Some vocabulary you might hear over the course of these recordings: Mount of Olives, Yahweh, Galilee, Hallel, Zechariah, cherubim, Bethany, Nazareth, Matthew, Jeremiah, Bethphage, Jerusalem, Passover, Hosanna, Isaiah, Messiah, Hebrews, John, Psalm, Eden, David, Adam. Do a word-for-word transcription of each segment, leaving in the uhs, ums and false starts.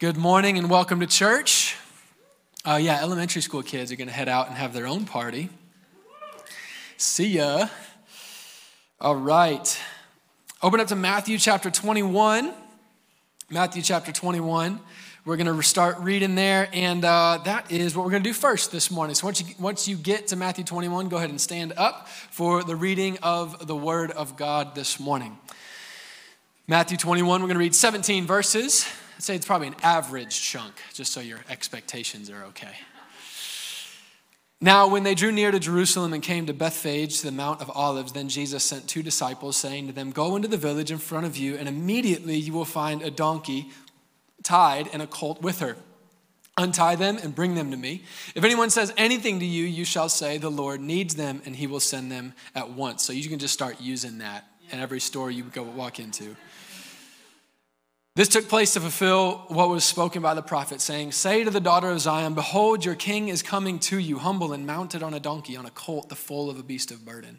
Good morning and welcome to church. Uh, yeah, elementary school kids are going to head out and have their own party. See ya. All right. Open up to Matthew chapter twenty-one. Matthew chapter twenty-one. We're going to start reading there, and uh, that is what we're going to do first this morning. So once you, once you get to Matthew twenty-one, go ahead and stand up for the reading of the Word of God this morning. Matthew twenty-one, we're going to read seventeen verses. I'd say it's probably an average chunk, just so your expectations are okay. Now, when they drew near to Jerusalem and came to Bethphage, to the Mount of Olives, then Jesus sent two disciples, saying to them, "Go into the village in front of you, and immediately you will find a donkey tied and a colt with her. Untie them and bring them to me. If anyone says anything to you, you shall say, 'The Lord needs them,' and he will send them at once." So you can just start using that in every store you go walk into. This took place to fulfill what was spoken by the prophet, saying, "Say to the daughter of Zion, 'Behold, your king is coming to you, humble and mounted on a donkey, on a colt, the foal of a beast of burden.'"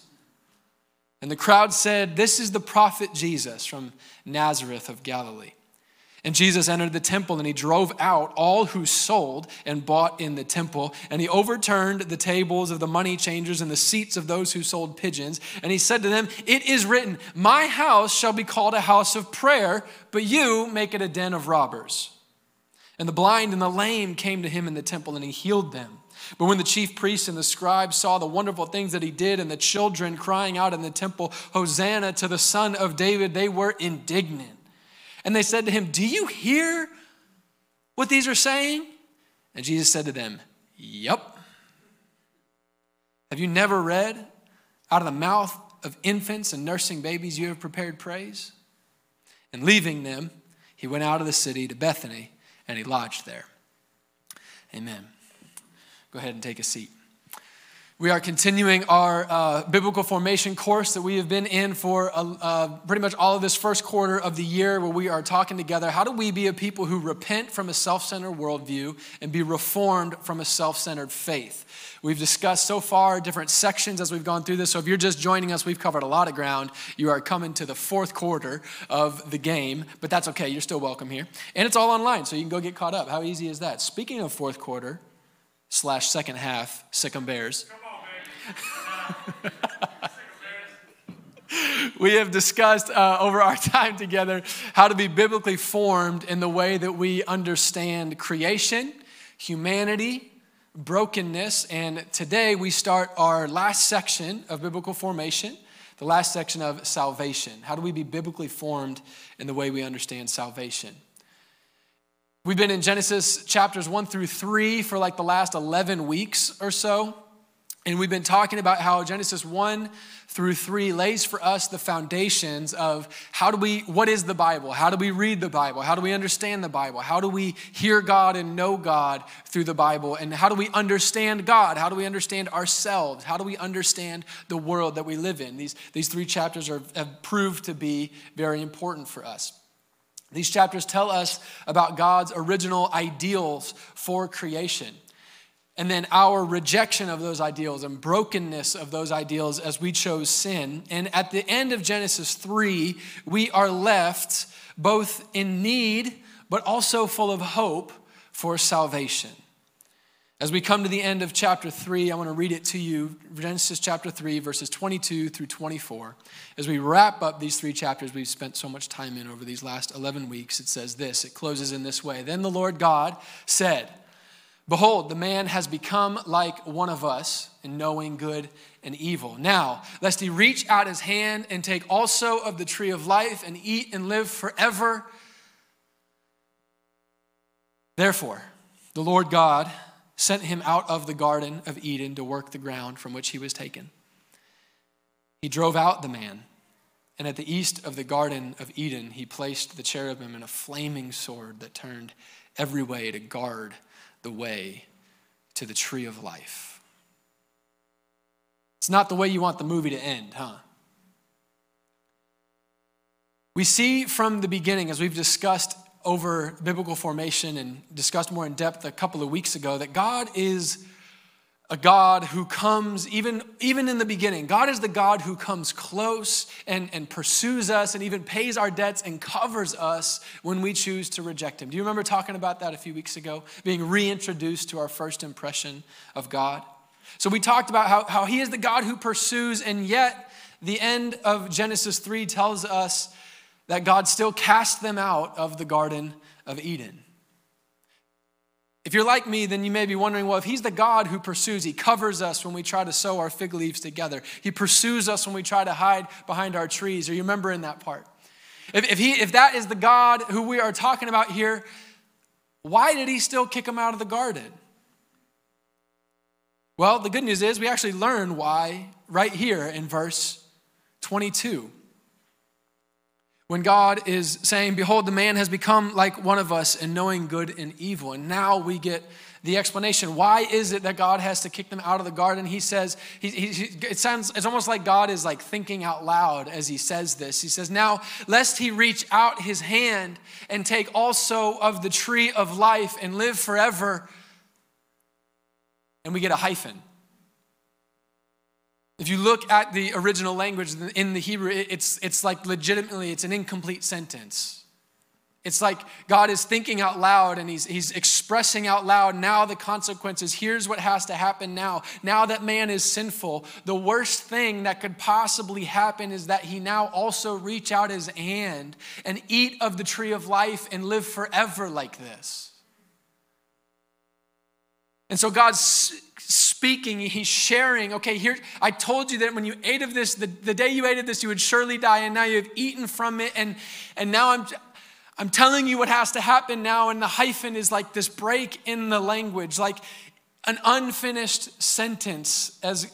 And the crowd said, "This is the prophet Jesus from Nazareth of Galilee." And Jesus entered the temple, and he drove out all who sold and bought in the temple. And he overturned the tables of the money changers and the seats of those who sold pigeons. And he said to them, "It is written, 'My house shall be called a house of prayer,' but you make it a den of robbers." And the blind and the lame came to him in the temple, and he healed them. But when the chief priests and the scribes saw the wonderful things that he did and the children crying out in the temple, "Hosanna to the Son of David," they were indignant. And they said to him, "Do you hear what these are saying?" And Jesus said to them, "Yep. Have you never read, 'Out of the mouth of infants and nursing babies you have prepared praise?'" And leaving them, he went out of the city to Bethany, and he lodged there. Amen. Go ahead and take a seat. We are continuing our uh, biblical formation course that we have been in for uh, uh, pretty much all of this first quarter of the year, where we are talking together, how do we be a people who repent from a self-centered worldview and be reformed from a self-centered faith? We've discussed so far different sections as we've gone through this, so if you're just joining us, we've covered a lot of ground. You are coming to the fourth quarter of the game, but that's okay. You're still welcome here. And it's all online, so you can go get caught up. How easy is that? Speaking of fourth quarter slash second half, Sikkim Bears. We have discussed uh, over our time together how to be biblically formed in the way that we understand creation, humanity, brokenness, and today we start our last section of biblical formation, the last section of salvation. How do we be biblically formed in the way we understand salvation? We've been in Genesis chapters one through three for like the last eleven weeks or so. And we've been talking about how Genesis one through three lays for us the foundations of how do we, what is the Bible? How do we read the Bible? How do we understand the Bible? How do we hear God and know God through the Bible? And how do we understand God? How do we understand ourselves? How do we understand the world that we live in? These, these three chapters are, have proved to be very important for us. These chapters tell us about God's original ideals for creation. And then our rejection of those ideals and brokenness of those ideals as we chose sin. And at the end of Genesis three, we are left both in need, but also full of hope for salvation. As we come to the end of chapter three, I want to read it to you, Genesis chapter three, verses twenty-two through twenty-four. As we wrap up these three chapters we've spent so much time in over these last eleven weeks, it says this, it closes in this way. "Then the Lord God said, 'Behold, the man has become like one of us in knowing good and evil. Now, lest he reach out his hand and take also of the tree of life and eat and live forever.' Therefore, the Lord God sent him out of the Garden of Eden to work the ground from which he was taken. He drove out the man, and at the east of the Garden of Eden, he placed the cherubim and a flaming sword that turned every way to guard the way to the tree of life. It's not the way you want the movie to end, huh? We see from the beginning, as we've discussed over biblical formation and discussed more in depth a couple of weeks ago, that God is a God who comes, even, even in the beginning, God is the God who comes close and, and pursues us and even pays our debts and covers us when we choose to reject him. Do you remember talking about that a few weeks ago? Being reintroduced to our first impression of God. So we talked about how, how he is the God who pursues, and yet the end of Genesis three tells us that God still cast them out of the Garden of Eden. If you're like me, then you may be wondering, well, if he's the God who pursues, he covers us when we try to sew our fig leaves together. He pursues us when we try to hide behind our trees. Are you remembering that part? If, if, he, if that is the God who we are talking about here, why did he still kick them out of the garden? Well, the good news is we actually learn why right here in verse twenty-two. When God is saying, behold, the man has become like one of us in knowing good and evil. And now we get the explanation. Why is it that God has to kick them out of the garden? He says, he, he, it sounds, it's almost like God is like thinking out loud as he says this. He says, now, lest he reach out his hand and take also of the tree of life and live forever. And we get a hyphen. If you look at the original language in the Hebrew, it's, it's like legitimately, it's an incomplete sentence. It's like God is thinking out loud and he's, he's expressing out loud now the consequences. Here's what has to happen now. Now that man is sinful, the worst thing that could possibly happen is that he now also reach out his hand and eat of the tree of life and live forever like this. And so God's speaking, he's sharing, okay, here, I told you that when you ate of this, the, the day you ate of this, you would surely die, and now you've eaten from it, and, and now I'm, I'm telling you what has to happen now, and the hyphen is like this break in the language, like an unfinished sentence as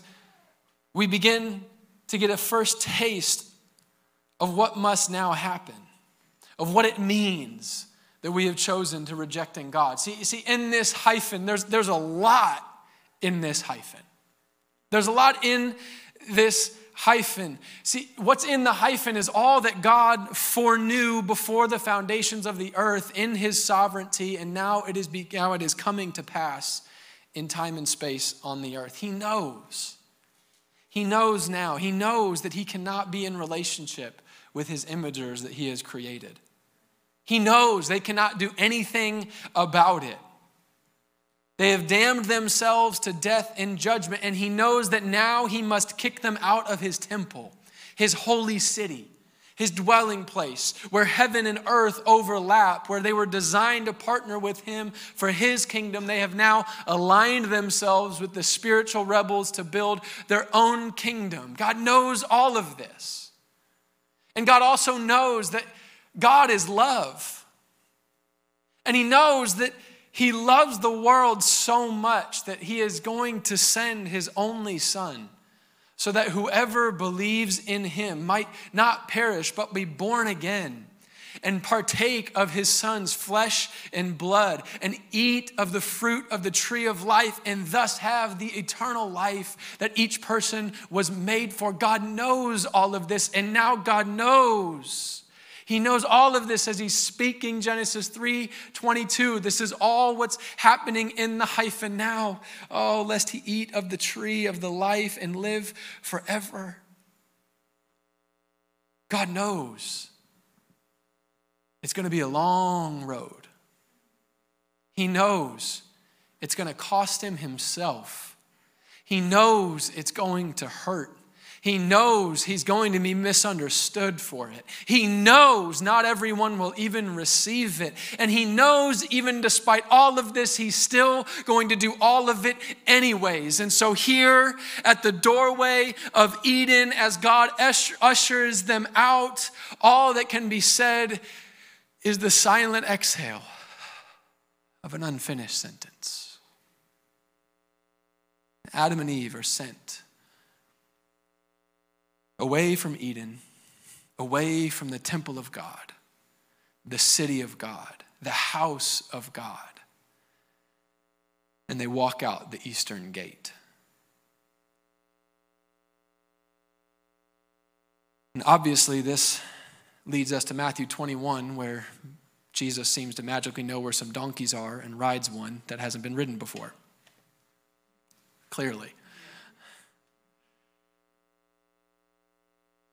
we begin to get a first taste of what must now happen, of what it means that we have chosen to reject in God. See, see, in this hyphen, there's, there's a lot in this hyphen. There's a lot in this hyphen. See, what's in the hyphen is all that God foreknew before the foundations of the earth in his sovereignty, and now it is be, now it is coming to pass in time and space on the earth. He knows. He knows now. He knows that he cannot be in relationship with his imagers that he has created. He knows they cannot do anything about it. They have damned themselves to death in judgment, and he knows that now he must kick them out of his temple, his holy city, his dwelling place, where heaven and earth overlap, where they were designed to partner with him for his kingdom. They have now aligned themselves with the spiritual rebels to build their own kingdom. God knows all of this. And God also knows that God is love. And he knows that he loves the world so much that he is going to send his only son so that whoever believes in him might not perish but be born again and partake of his son's flesh and blood and eat of the fruit of the tree of life and thus have the eternal life that each person was made for. God knows all of this, and now God knows. He knows all of this as he's speaking Genesis three twenty-two. This is all what's happening in the hyphen now. Oh, lest he eat of the tree of the life and live forever. God knows it's going to be a long road. He knows it's going to cost him himself. He knows it's going to hurt. He knows he's going to be misunderstood for it. He knows not everyone will even receive it. And he knows even despite all of this, he's still going to do all of it anyways. And so here at the doorway of Eden, as God ushers them out, all that can be said is the silent exhale of an unfinished sentence. Adam and Eve are sent away from Eden, away from the temple of God, the city of God, the house of God. And they walk out the eastern gate. And obviously this leads us to Matthew twenty-one, where Jesus seems to magically know where some donkeys are and rides one that hasn't been ridden before. Clearly.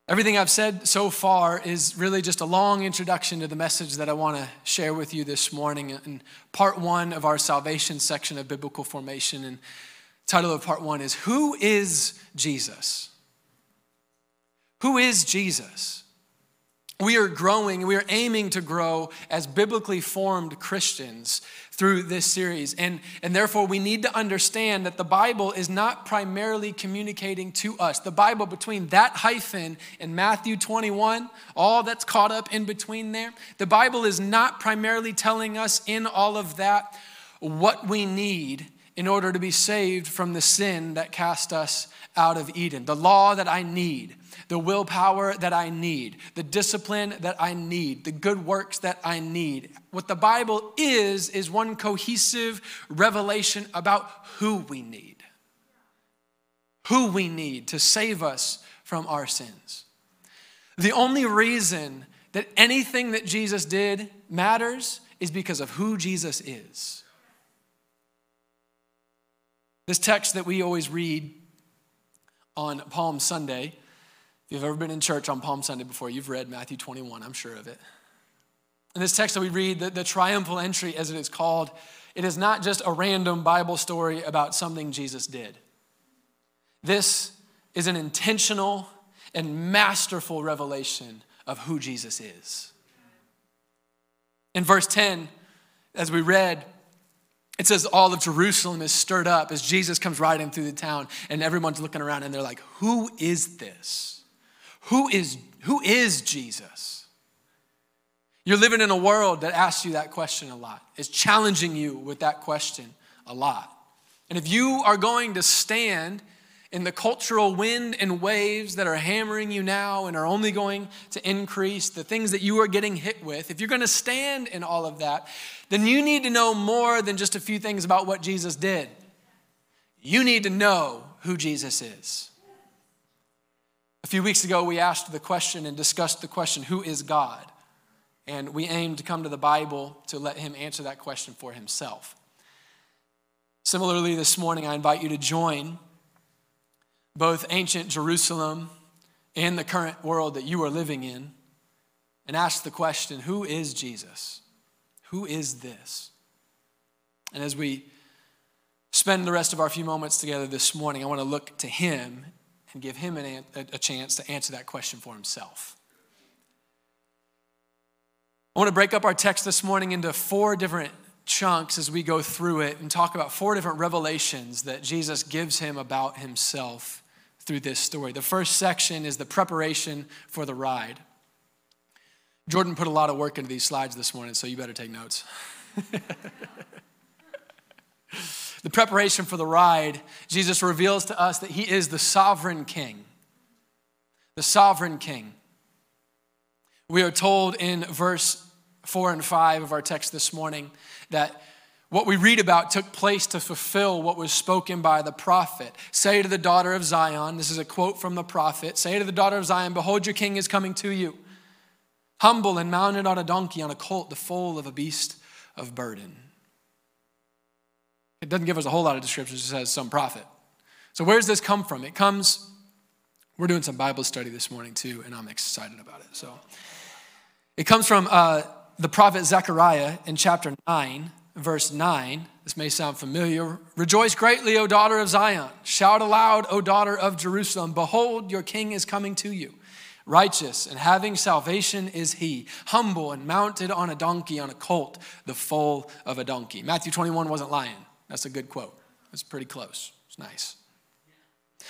Everything I've said so far is really just a long introduction to the message that I want to share with you this morning in part one of our salvation section of biblical formation. And the title of part one is, Who is Jesus? Who is Jesus? We are growing, we are aiming to grow as biblically formed Christians through this series. And, and therefore, we need to understand that the Bible is not primarily communicating to us. The Bible, between that hyphen and Matthew twenty-one, all that's caught up in between there, the Bible is not primarily telling us in all of that what we need in order to be saved from the sin that cast us out of Eden. The law that I need, the willpower that I need, the discipline that I need, the good works that I need. What the Bible is, is one cohesive revelation about who we need. Who we need to save us from our sins. The only reason that anything that Jesus did matters is because of who Jesus is. This text that we always read on Palm Sunday, if you've ever been in church on Palm Sunday before, you've read Matthew twenty-one, I'm sure of it. In this text that we read, the, the triumphal entry, as it is called, it is not just a random Bible story about something Jesus did. This is an intentional and masterful revelation of who Jesus is. In verse ten, as we read, it says all of Jerusalem is stirred up as Jesus comes riding through the town, and everyone's looking around and they're like, who is this? Who is, who is Jesus? You're living in a world that asks you that question a lot. It's challenging you with that question a lot. And if you are going to stand in the cultural wind and waves that are hammering you now and are only going to increase, the things that you are getting hit with, if you're going to stand in all of that, then you need to know more than just a few things about what Jesus did. You need to know who Jesus is. A few weeks ago, we asked the question and discussed the question, who is God? And we aimed to come to the Bible to let him answer that question for himself. Similarly, this morning, I invite you to join both ancient Jerusalem and the current world that you are living in and ask the question, who is Jesus? Who is this? And as we spend the rest of our few moments together this morning, I want to look to him and give him an, a, a chance to answer that question for himself. I want to break up our text this morning into four different chunks as we go through it and talk about four different revelations that Jesus gives him about himself through this story. The first section is the preparation for the ride. Jordan put a lot of work into these slides this morning, so you better take notes. The preparation for the ride, Jesus reveals to us that he is the sovereign king. The sovereign king. We are told in verse four and five of our text this morning that what we read about took place to fulfill what was spoken by the prophet. Say to the daughter of Zion, this is a quote from the prophet, say to the daughter of Zion, behold, your king is coming to you, humble and mounted on a donkey, on a colt, the foal of a beast of burden. It doesn't give us a whole lot of descriptions, it just says some prophet. So where does this come from? It comes, we're doing some Bible study this morning too, and I'm excited about it. So it comes from uh, the prophet Zechariah in chapter nine, verse nine. This may sound familiar. Rejoice greatly, O daughter of Zion. Shout aloud, O daughter of Jerusalem. Behold, your king is coming to you. Righteous and having salvation is he, humble and mounted on a donkey, on a colt, the foal of a donkey. Matthew twenty-one wasn't lying. That's a good quote. That's pretty close. It's nice.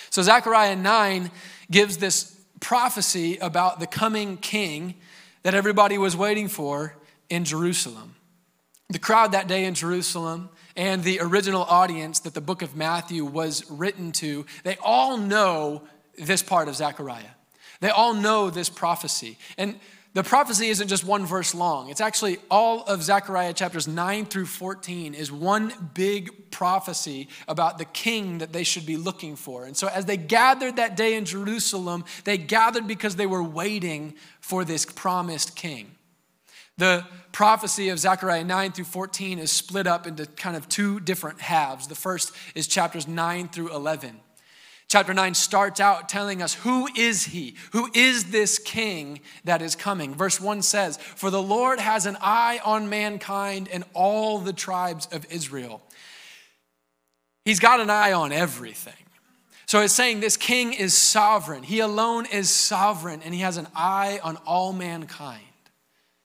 So Zechariah nine gives this prophecy about the coming king that everybody was waiting for in Jerusalem. The crowd that day in Jerusalem and the original audience that the book of Matthew was written to, they all know this part of Zechariah. They all know this prophecy. And The prophecy isn't just one verse long. It's actually all of Zechariah chapters nine through fourteen is one big prophecy about the king that they should be looking for. And so as they gathered that day in Jerusalem, they gathered because they were waiting for this promised king. The prophecy of Zechariah nine through fourteen is split up into kind of two different halves. The first is chapters nine through eleven. Chapter nine starts out telling us, who is he? Who is this king that is coming? Verse one says, "For the Lord has an eye on mankind and all the tribes of Israel." He's got an eye on everything. So it's saying this king is sovereign. He alone is sovereign, and he has an eye on all mankind.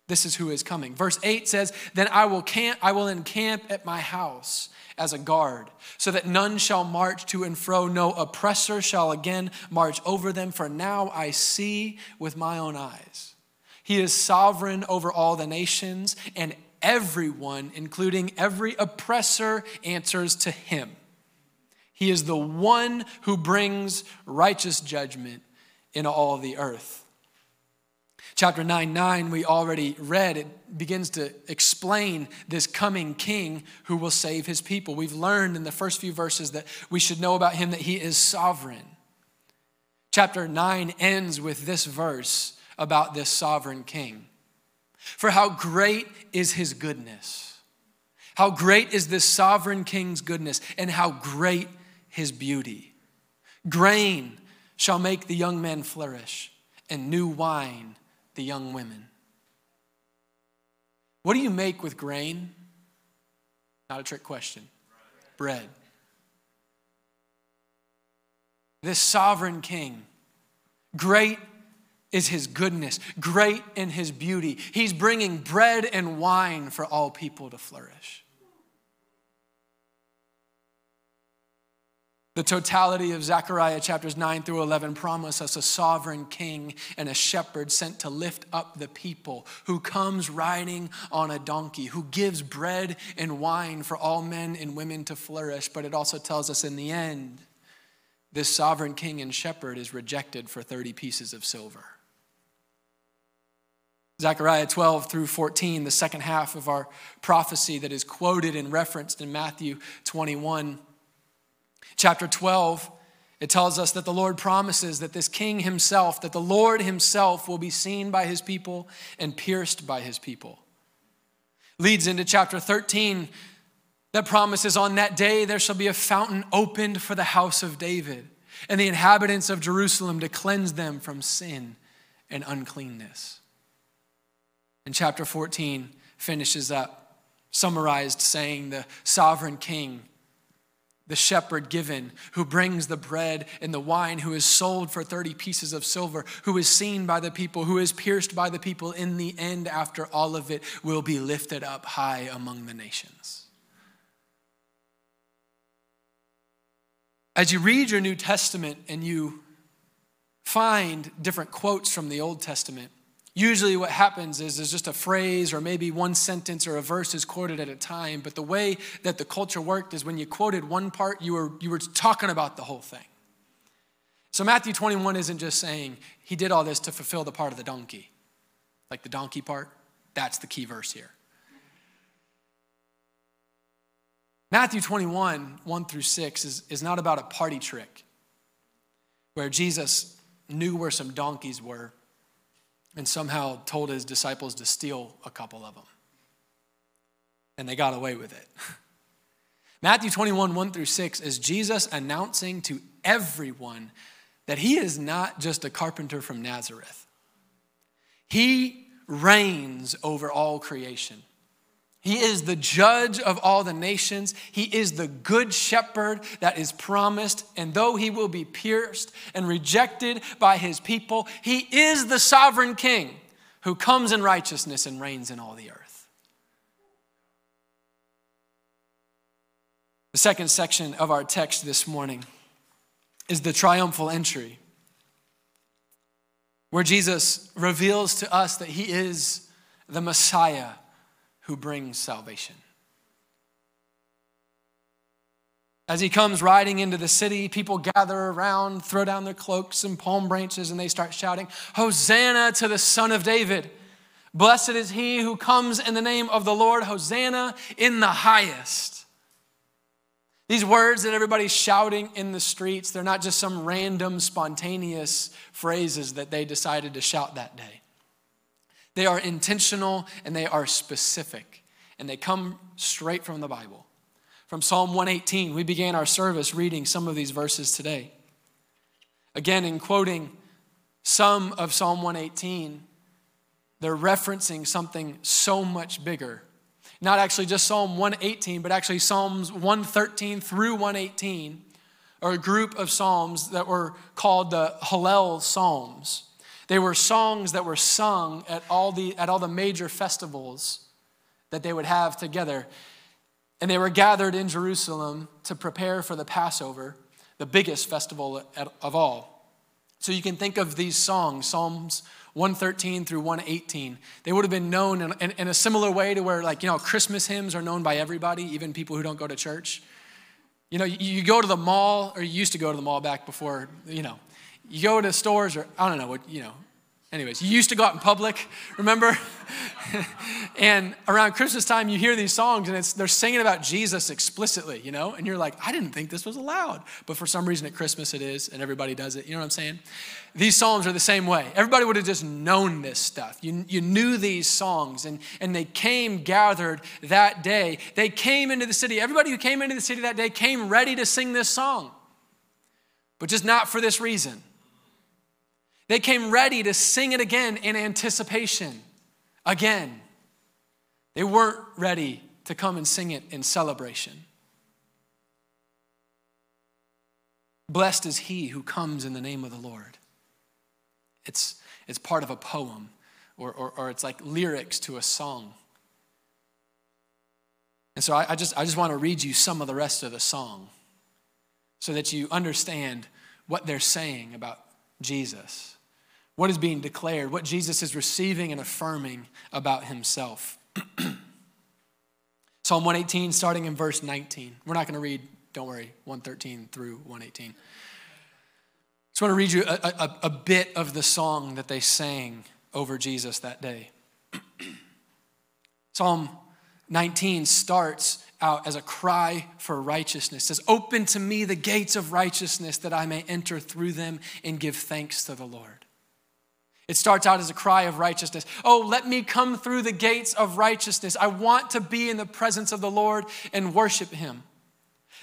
This is who is coming. Verse eight says, "Then I will camp, I will encamp at my house as a guard, so that none shall march to and fro, no oppressor shall again march over them, for now I see with my own eyes." He is sovereign over all the nations, and everyone, including every oppressor, answers to him. He is the one who brings righteous judgment in all the earth. Chapter nine nine, we already read, it begins to explain this coming king who will save his people. We've learned in the first few verses that we should know about him that he is sovereign. Chapter nine ends with this verse about this sovereign king. "For how great is his goodness." How great is this sovereign king's goodness, and how great his beauty. "Grain shall make the young men flourish, and new wine the young women." What do you make with grain? Not a trick question. Bread. Bread. This sovereign king, great is his goodness, great in his beauty. He's bringing bread and wine for all people to flourish. The totality of Zechariah chapters nine through eleven promise us a sovereign king and a shepherd sent to lift up the people, who comes riding on a donkey, who gives bread and wine for all men and women to flourish. But it also tells us in the end, this sovereign king and shepherd is rejected for thirty pieces of silver. Zechariah twelve through fourteen, the second half of our prophecy that is quoted and referenced in Matthew twenty-one. Chapter twelve, it tells us that the Lord promises that this king himself, that the Lord himself will be seen by his people and pierced by his people. Leads into chapter thirteen, that promises, "On that day there shall be a fountain opened for the house of David and the inhabitants of Jerusalem to cleanse them from sin and uncleanness." And chapter fourteen finishes up, summarized, saying the sovereign king, the shepherd given, who brings the bread and the wine, who is sold for thirty pieces of silver, who is seen by the people, who is pierced by the people, in the end, after all of it, will be lifted up high among the nations. As you read your New Testament and you find different quotes from the Old Testament, usually what happens is there's just a phrase or maybe one sentence or a verse is quoted at a time. But the way that the culture worked is when you quoted one part, you were, you were talking about the whole thing. So Matthew twenty-one isn't just saying he did all this to fulfill the part of the donkey. Like the donkey part, that's the key verse here. Matthew twenty-one, one through six is, is not about a party trick where Jesus knew where some donkeys were and somehow told his disciples to steal a couple of them. And they got away with it. Matthew twenty-one, one through six is Jesus announcing to everyone that he is not just a carpenter from Nazareth. He reigns over all creation. He is the judge of all the nations. He is the good shepherd that is promised. And though he will be pierced and rejected by his people, he is the sovereign king who comes in righteousness and reigns in all the earth. The second section of our text this morning is the triumphal entry, where Jesus reveals to us that he is the Messiah who brings salvation. As he comes riding into the city, people gather around, throw down their cloaks and palm branches, and they start shouting, "Hosanna to the Son of David. Blessed is he who comes in the name of the Lord. Hosanna in the highest. These words that everybody's shouting in the streets, they're not just some random, spontaneous phrases that they decided to shout that day. They are intentional and they are specific, and they come straight from the Bible. From Psalm one eighteen, we began our service reading some of these verses today. Again, in quoting some of Psalm one eighteen, they're referencing something so much bigger. Not actually just Psalm one eighteen, but actually Psalms one thirteen through one eighteen are a group of psalms that were called the Hallel Psalms. They were songs that were sung at all the, at all the major festivals that they would have together. And they were gathered in Jerusalem to prepare for the Passover, the biggest festival of all. So you can think of these songs, Psalms one thirteen through one eighteen. They would have been known in, in, in a similar way to where, like, you know, Christmas hymns are known by everybody, even people who don't go to church. You know, you, you go to the mall, or you used to go to the mall back before, you know, you go to stores, or I don't know what, you know, anyways, you used to go out in public, remember? And around Christmas time, you hear these songs, and it's, they're singing about Jesus explicitly, you know? And you're like, I didn't think this was allowed. But for some reason at Christmas it is, and everybody does it. You know what I'm saying? These psalms are the same way. Everybody would have just known this stuff. You, you knew these songs, and, and they came gathered that day. They came into the city. Everybody who came into the city that day came ready to sing this song, but just not for this reason. They came ready to sing it again in anticipation. Again, they weren't ready to come and sing it in celebration. Blessed is he who comes in the name of the Lord. It's, it's part of a poem, or, or, or it's like lyrics to a song. And so I, I just, I just want to read you some of the rest of the song so that you understand what they're saying about Jesus, what is being declared, what Jesus is receiving and affirming about himself. Psalm one eighteen, starting in verse nineteen. We're not going to read, don't worry, one thirteen through one eighteen. I just want to read you a, a, a bit of the song that they sang over Jesus that day. Psalm nineteen starts out as a cry for righteousness. It says, "Open to me the gates of righteousness, that I may enter through them and give thanks to the Lord." It starts out as a cry of righteousness. Oh, let me come through the gates of righteousness. I want to be in the presence of the Lord and worship him.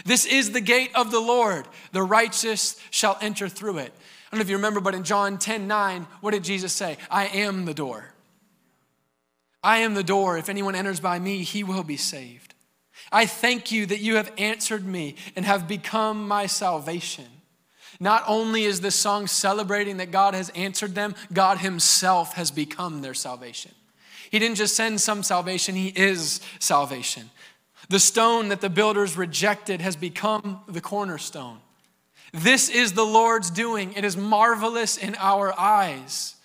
This is the gate of the Lord. The righteous shall enter through it. I don't know if you remember, but in John ten nine, what did Jesus say? I am the door. I am the door. If anyone enters by me, he will be saved. I thank you that you have answered me and have become my salvation. Not only is this song celebrating that God has answered them, God himself has become their salvation. He didn't just send some salvation, he is salvation. The stone that the builders rejected has become the cornerstone. This is the Lord's doing. It is marvelous in our eyes.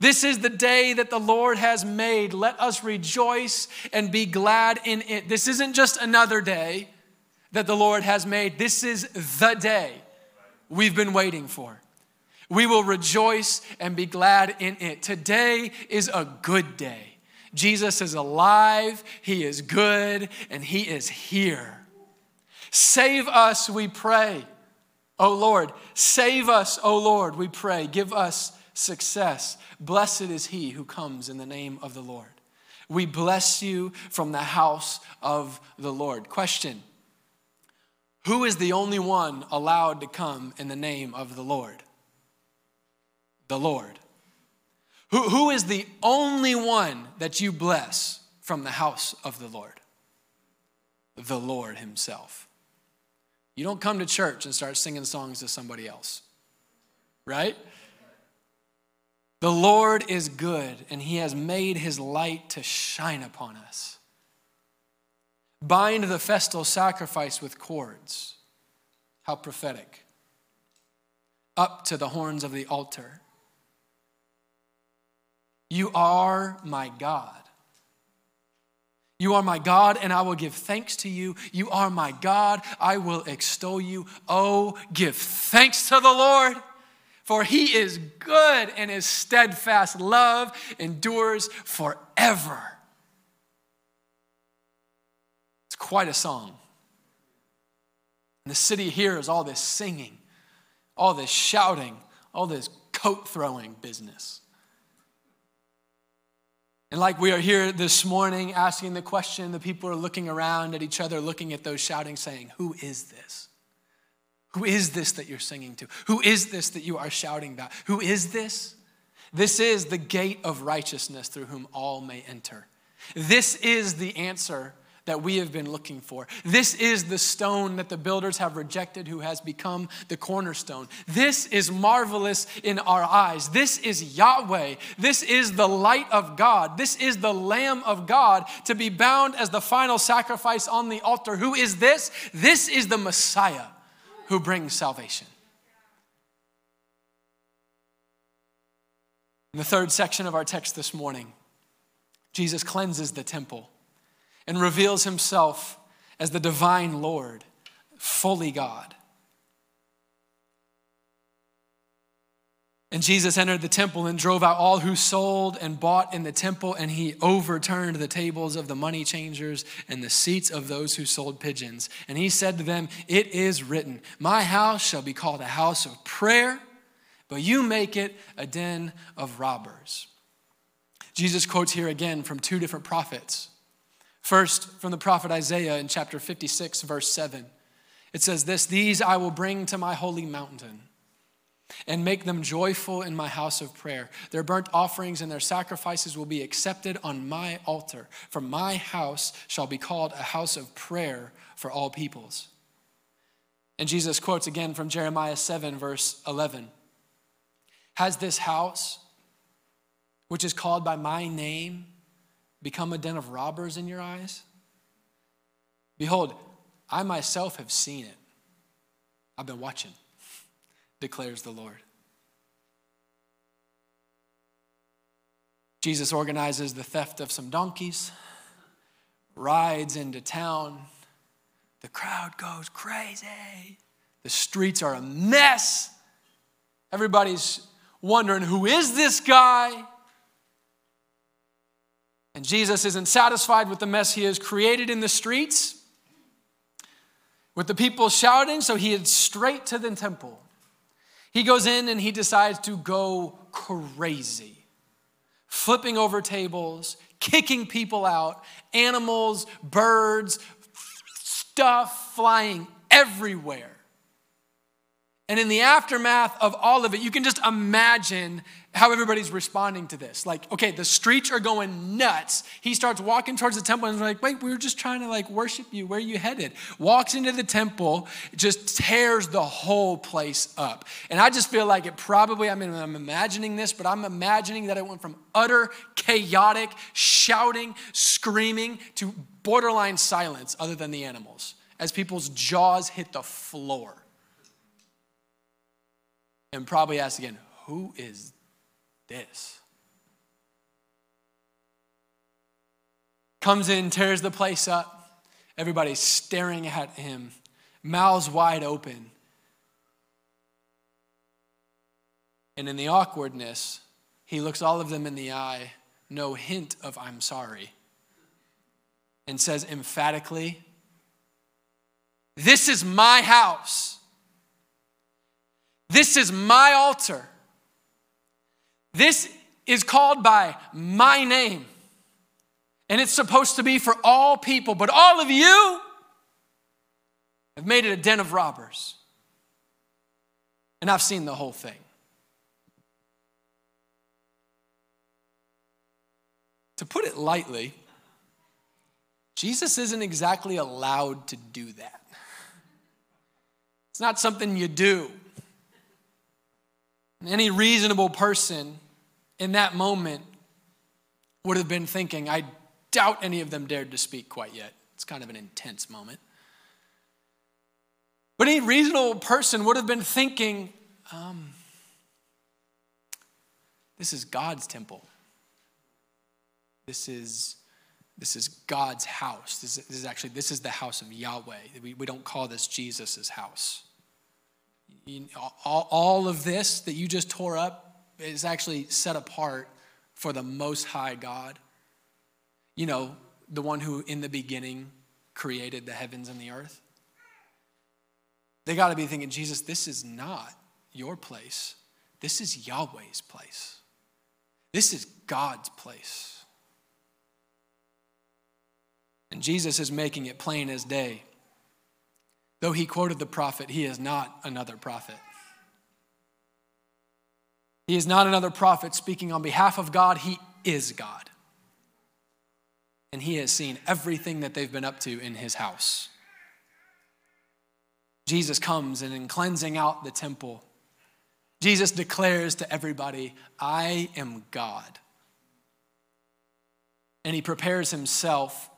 This is the day that the Lord has made. Let us rejoice and be glad in it. This isn't just another day that the Lord has made. This is the day we've been waiting for. We will rejoice and be glad in it. Today is a good day. Jesus is alive, he is good, and he is here. Save us, we pray, O Lord. Save us, O Lord, we pray. Give us success. Blessed is he who comes in the name of the Lord. We bless you from the house of the Lord. Question: who is the only one allowed to come in the name of the Lord? The Lord. Who, who is the only one that you bless from the house of the Lord? The Lord himself. You don't come to church and start singing songs to somebody else, right? The Lord is good, and he has made his light to shine upon us. Bind the festal sacrifice with cords. How prophetic. Up to the horns of the altar. You are my God. You are my God, and I will give thanks to you. You are my God. I will extol you. Oh, give thanks to the Lord, For he is good, and his steadfast love endures forever. It's quite a song. And the city hears all this singing, all this shouting, all this coat-throwing business. And like we are here this morning asking the question, the people are looking around at each other, looking at those shouting, saying, who is this? Who is this that you're singing to? Who is this that you are shouting about? Who is this? This is the gate of righteousness through whom all may enter. This is the answer that we have been looking for. This is the stone that the builders have rejected, who has become the cornerstone. This is marvelous in our eyes. This is Yahweh. This is the light of God. This is the Lamb of God to be bound as the final sacrifice on the altar. Who is this? This is the Messiah who brings salvation. In the third section of our text this morning, Jesus cleanses the temple and reveals himself as the divine Lord, fully God. And Jesus entered the temple and drove out all who sold and bought in the temple, and he overturned the tables of the money changers and the seats of those who sold pigeons. And he said to them, it is written, my house shall be called a house of prayer, but you make it a den of robbers. Jesus quotes here again from two different prophets. First, from the prophet Isaiah in chapter fifty-six, verse seven, it says this, these I will bring to my holy mountain and make them joyful in my house of prayer. Their burnt offerings and their sacrifices will be accepted on my altar, for my house shall be called a house of prayer for all peoples. And Jesus quotes again from Jeremiah seven, verse eleven, has this house, which is called by my name, become a den of robbers in your eyes? Behold, I myself have seen it. I've been watching, declares the Lord. Jesus organizes the theft of some donkeys, rides into town. The crowd goes crazy. The streets are a mess. Everybody's wondering, who is this guy? And Jesus isn't satisfied with the mess he has created in the streets, with the people shouting, so he heads straight to the temple. He goes in and he decides to go crazy, flipping over tables, kicking people out, animals, birds, stuff flying everywhere. And in the aftermath of all of it, you can just imagine how everybody's responding to this. Like, okay, the streets are going nuts. He starts walking towards the temple and is like, wait, we were just trying to like worship you. Where are you headed? Walks into the temple, just tears the whole place up. And I just feel like it probably, I mean, I'm imagining this, but I'm imagining that it went from utter chaotic, shouting, screaming to borderline silence other than the animals as people's jaws hit the floor. And probably ask again, who is this? Comes in, tears the place up. Everybody's staring at him, mouths wide open. And in the awkwardness, he looks all of them in the eye, no hint of I'm sorry, and says emphatically, this is my house. This is my altar. This is called by my name. And it's supposed to be for all people. But all of you have made it a den of robbers. And I've seen the whole thing. To put it lightly, Jesus isn't exactly allowed to do that. It's not something you do. Any reasonable person in that moment would have been thinking, I doubt any of them dared to speak quite yet. It's kind of an intense moment. But any reasonable person would have been thinking, um, this is God's temple. This is, this is God's house. This is, this is actually, this is the house of Yahweh. We, we don't call this Jesus's house. All of this that you just tore up is actually set apart for the Most High God. You know, the one who in the beginning created the heavens and the earth. They got to be thinking, Jesus, this is not your place. This is Yahweh's place. This is God's place. And Jesus is making it plain as day. Though he quoted the prophet, he is not another prophet. He is not another prophet speaking on behalf of God. He is God. And he has seen everything that they've been up to in his house. Jesus comes and in cleansing out the temple, Jesus declares to everybody, I am God. And he prepares himself,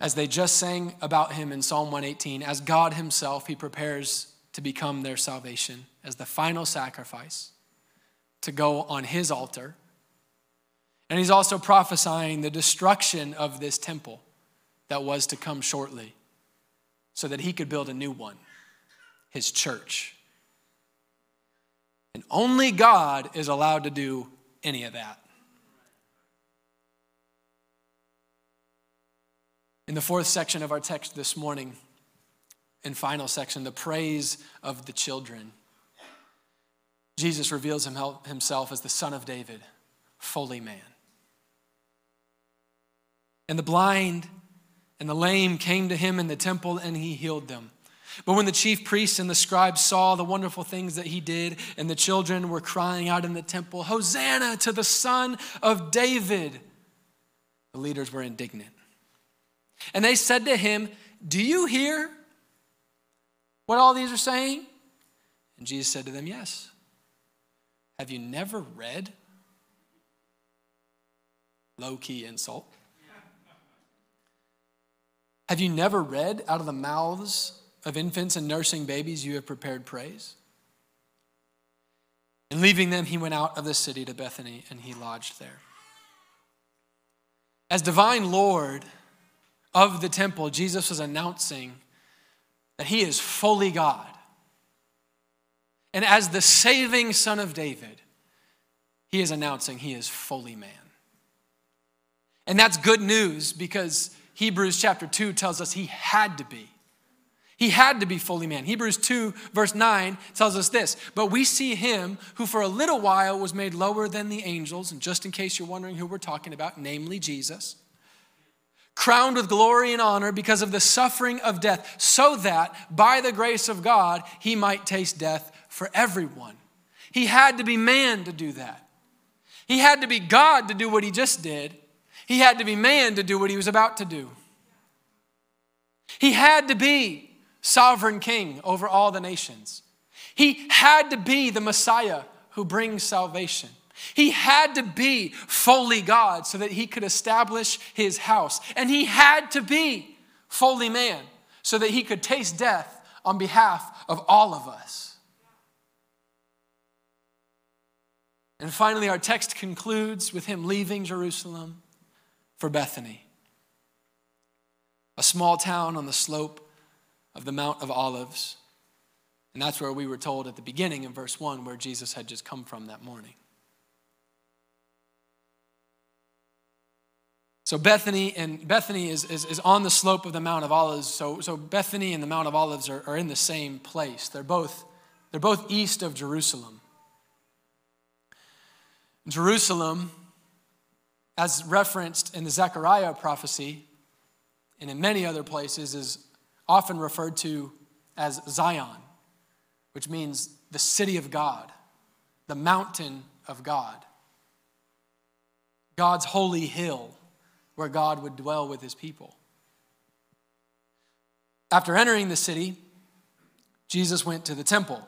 as they just sang about him in Psalm one eighteen, as God himself, he prepares to become their salvation as the final sacrifice to go on his altar. And he's also prophesying the destruction of this temple that was to come shortly so that he could build a new one, his church. And only God is allowed to do any of that. In the fourth section of our text this morning, and final section, the praise of the children, Jesus reveals himself as the Son of David, fully man. And the blind and the lame came to him in the temple, and he healed them. But when the chief priests and the scribes saw the wonderful things that he did, and the children were crying out in the temple, Hosanna to the Son of David, the leaders were indignant. And they said to him, do you hear what all these are saying? And Jesus said to them, yes. Have you never read? Low-key insult. Have you never read out of the mouths of infants and nursing babies, you have prepared praise? And leaving them, he went out of the city to Bethany, and he lodged there. As divine Lord of the temple, Jesus was announcing that he is fully God. And as the saving Son of David, he is announcing he is fully man. And that's good news, because Hebrews chapter two tells us he had to be. He had to be fully man. Hebrews two verse nine tells us this, but we see him who for a little while was made lower than the angels, and just in case you're wondering who we're talking about, namely Jesus, crowned with glory and honor because of the suffering of death, so that by the grace of God, he might taste death for everyone. He had to be man to do that. He had to be God to do what he just did. He had to be man to do what he was about to do. He had to be sovereign king over all the nations. He had to be the Messiah who brings salvation. He had to be fully God so that he could establish his house. And he had to be fully man so that he could taste death on behalf of all of us. And finally, our text concludes with him leaving Jerusalem for Bethany, a small town on the slope of the Mount of Olives. And that's where we were told at the beginning in verse one where Jesus had just come from that morning. So Bethany and Bethany is, is, is on the slope of the Mount of Olives. So, so Bethany and the Mount of Olives are, are in the same place. They're both, they're both east of Jerusalem. Jerusalem, as referenced in the Zechariah prophecy and in many other places, is often referred to as Zion, which means the city of God, the mountain of God, God's holy hill, where God would dwell with his people. After entering the city, Jesus went to the temple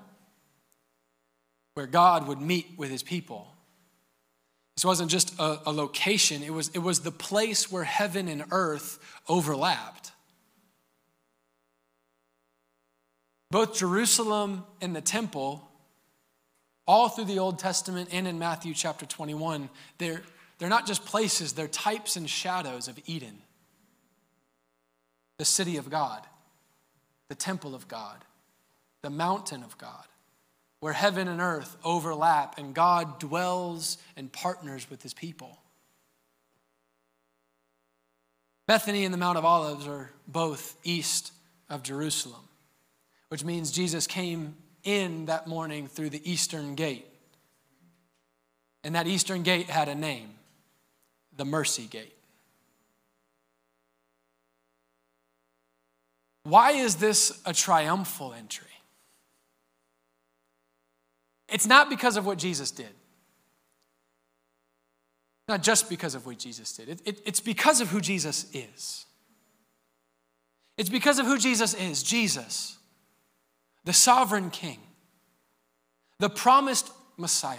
where God would meet with his people. This wasn't just a, a location, it was, it was the place where heaven and earth overlapped. Both Jerusalem and the temple, all through the Old Testament and in Matthew chapter twenty-one, they're They're not just places, they're types and shadows of Eden, the city of God, the temple of God, the mountain of God. where heaven and earth overlap and God dwells and partners with his people. Bethany and the Mount of Olives are both east of Jerusalem, which means Jesus came in that morning through the eastern gate. And that eastern gate had a name, the mercy gate. Why is this a triumphal entry? It's not because of what Jesus did. Not just because of what Jesus did. It, it, it's because of who Jesus is. It's because of who Jesus is. Jesus, the sovereign King, the promised Messiah,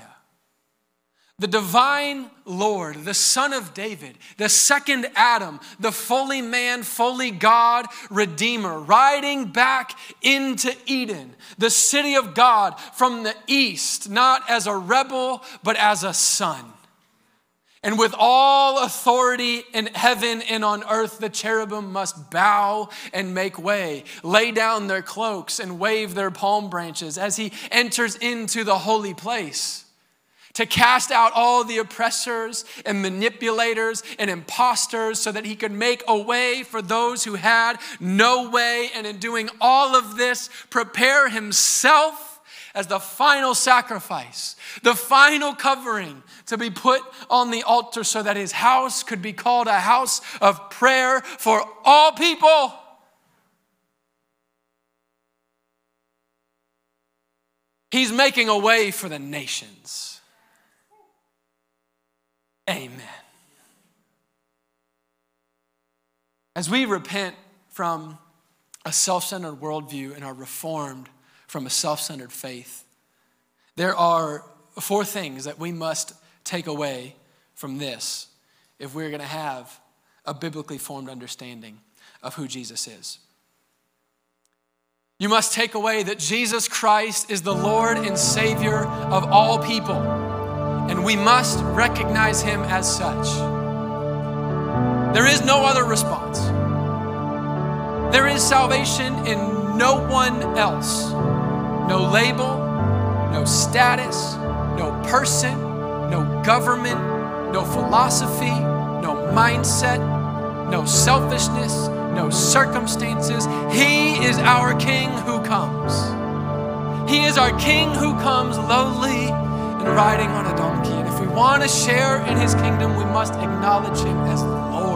the divine Lord, the Son of David, the second Adam, the fully man, fully God, Redeemer, riding back into Eden, the city of God from the east, not as a rebel, but as a son. And with all authority in heaven and on earth, the cherubim must bow and make way, lay down their cloaks and wave their palm branches as he enters into the holy place to cast out all the oppressors and manipulators and imposters so that he could make a way for those who had no way. And in doing all of this, prepare himself as the final sacrifice, the final covering to be put on the altar so that his house could be called a house of prayer for all people. He's making a way for the nations. Amen. As we repent from a self-centered worldview and are reformed from a self-centered faith, there are four things that we must take away from this if we're going to have a biblically formed understanding of who Jesus is. You must take away that Jesus Christ is the Lord and Savior of all people, and we must recognize him as such. There is no other response. There is salvation in no one else. No label, no status, no person, no government, no philosophy, no mindset, no selfishness, no circumstances. He is our King who comes. He is our King who comes lowly and riding on a donkey. And if we want to share in his kingdom, we must acknowledge him as Lord.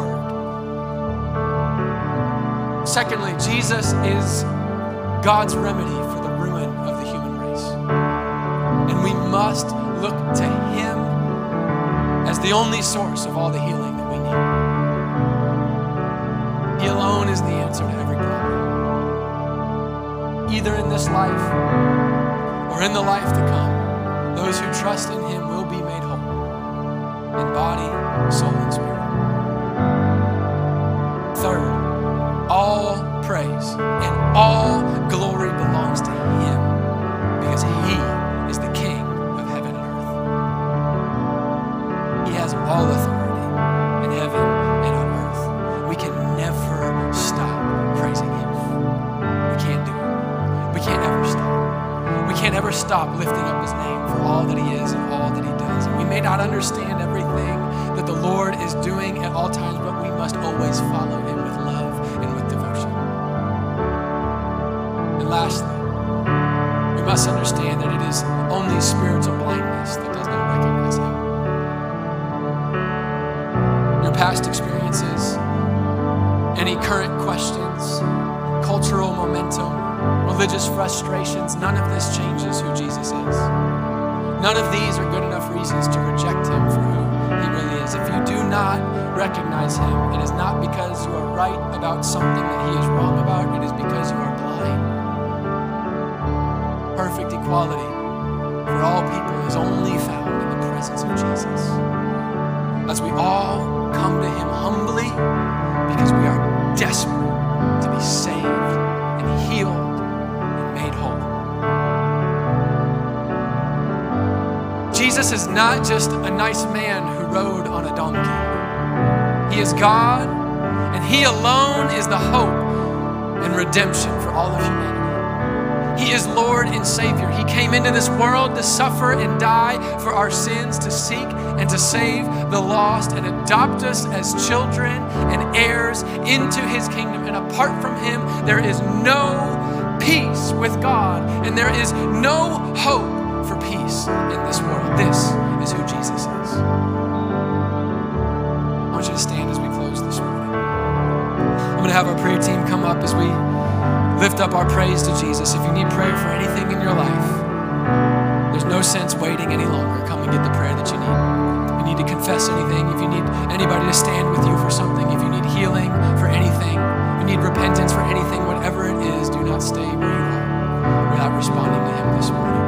Secondly, Jesus is God's remedy for the ruin of the human race. And we must look to him as the only source of all the healing that we need. He alone is the answer to every problem. Either in this life or in the life to come, those who trust in him will be made whole in body, soul, and spirit. Third, all praise and all glory belongs to him because he is the King of heaven and earth. He has all authority in heaven and on earth. We can never stop praising him. We can't do it. We can't ever stop. We can't ever stop lifting up his name for all that he is and all that he does. And we may not understand everything that the Lord is doing at all times, but we must always follow him with love. Lastly, we must understand that it is only spiritual blindness that does not recognize him. Your past experiences, any current questions, cultural momentum, religious frustrations, none of this changes who Jesus is. None of these are good enough reasons to reject him for who he really is. If you do not recognize him, it is not because you are right about something that he is wrong about. It is because you are blind. Perfect equality for all people is only found in the presence of Jesus. As we all come to him humbly, because we are desperate to be saved and healed and made whole. Jesus is not just a nice man who rode on a donkey. He is God, and he alone is the hope and redemption for all of humanity. He is Lord and Savior. He came into this world to suffer and die for our sins, to seek and to save the lost, and adopt us as children and heirs into His kingdom. And apart from Him, there is no peace with God, and there is no hope for peace in this world. This is who Jesus is. I want you to stand as we close this morning. I'm going to have our prayer team come up as we lift up our praise to Jesus. If you need prayer for anything in your life, there's no sense waiting any longer. Come and get the prayer that you need. If you need to confess anything, if you need anybody to stand with you for something, if you need healing for anything, if you need repentance for anything, whatever it is, do not stay where you are without responding to Him this morning.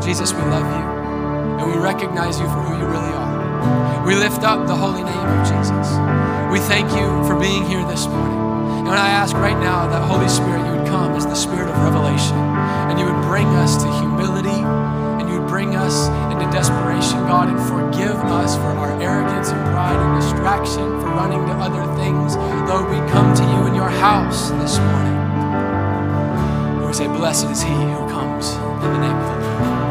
Jesus, we love You, and we recognize You for who You really are. We lift up the holy name of Jesus. We thank You for being here this morning. And I ask right now that Holy Spirit, You would come as the Spirit of revelation, and You would bring us to humility, and You would bring us into desperation, God, and forgive us for our arrogance and pride and distraction, for running to other things. Lord, we come to You in Your house this morning. Lord, we say, blessed is he who comes in the name of the Lord.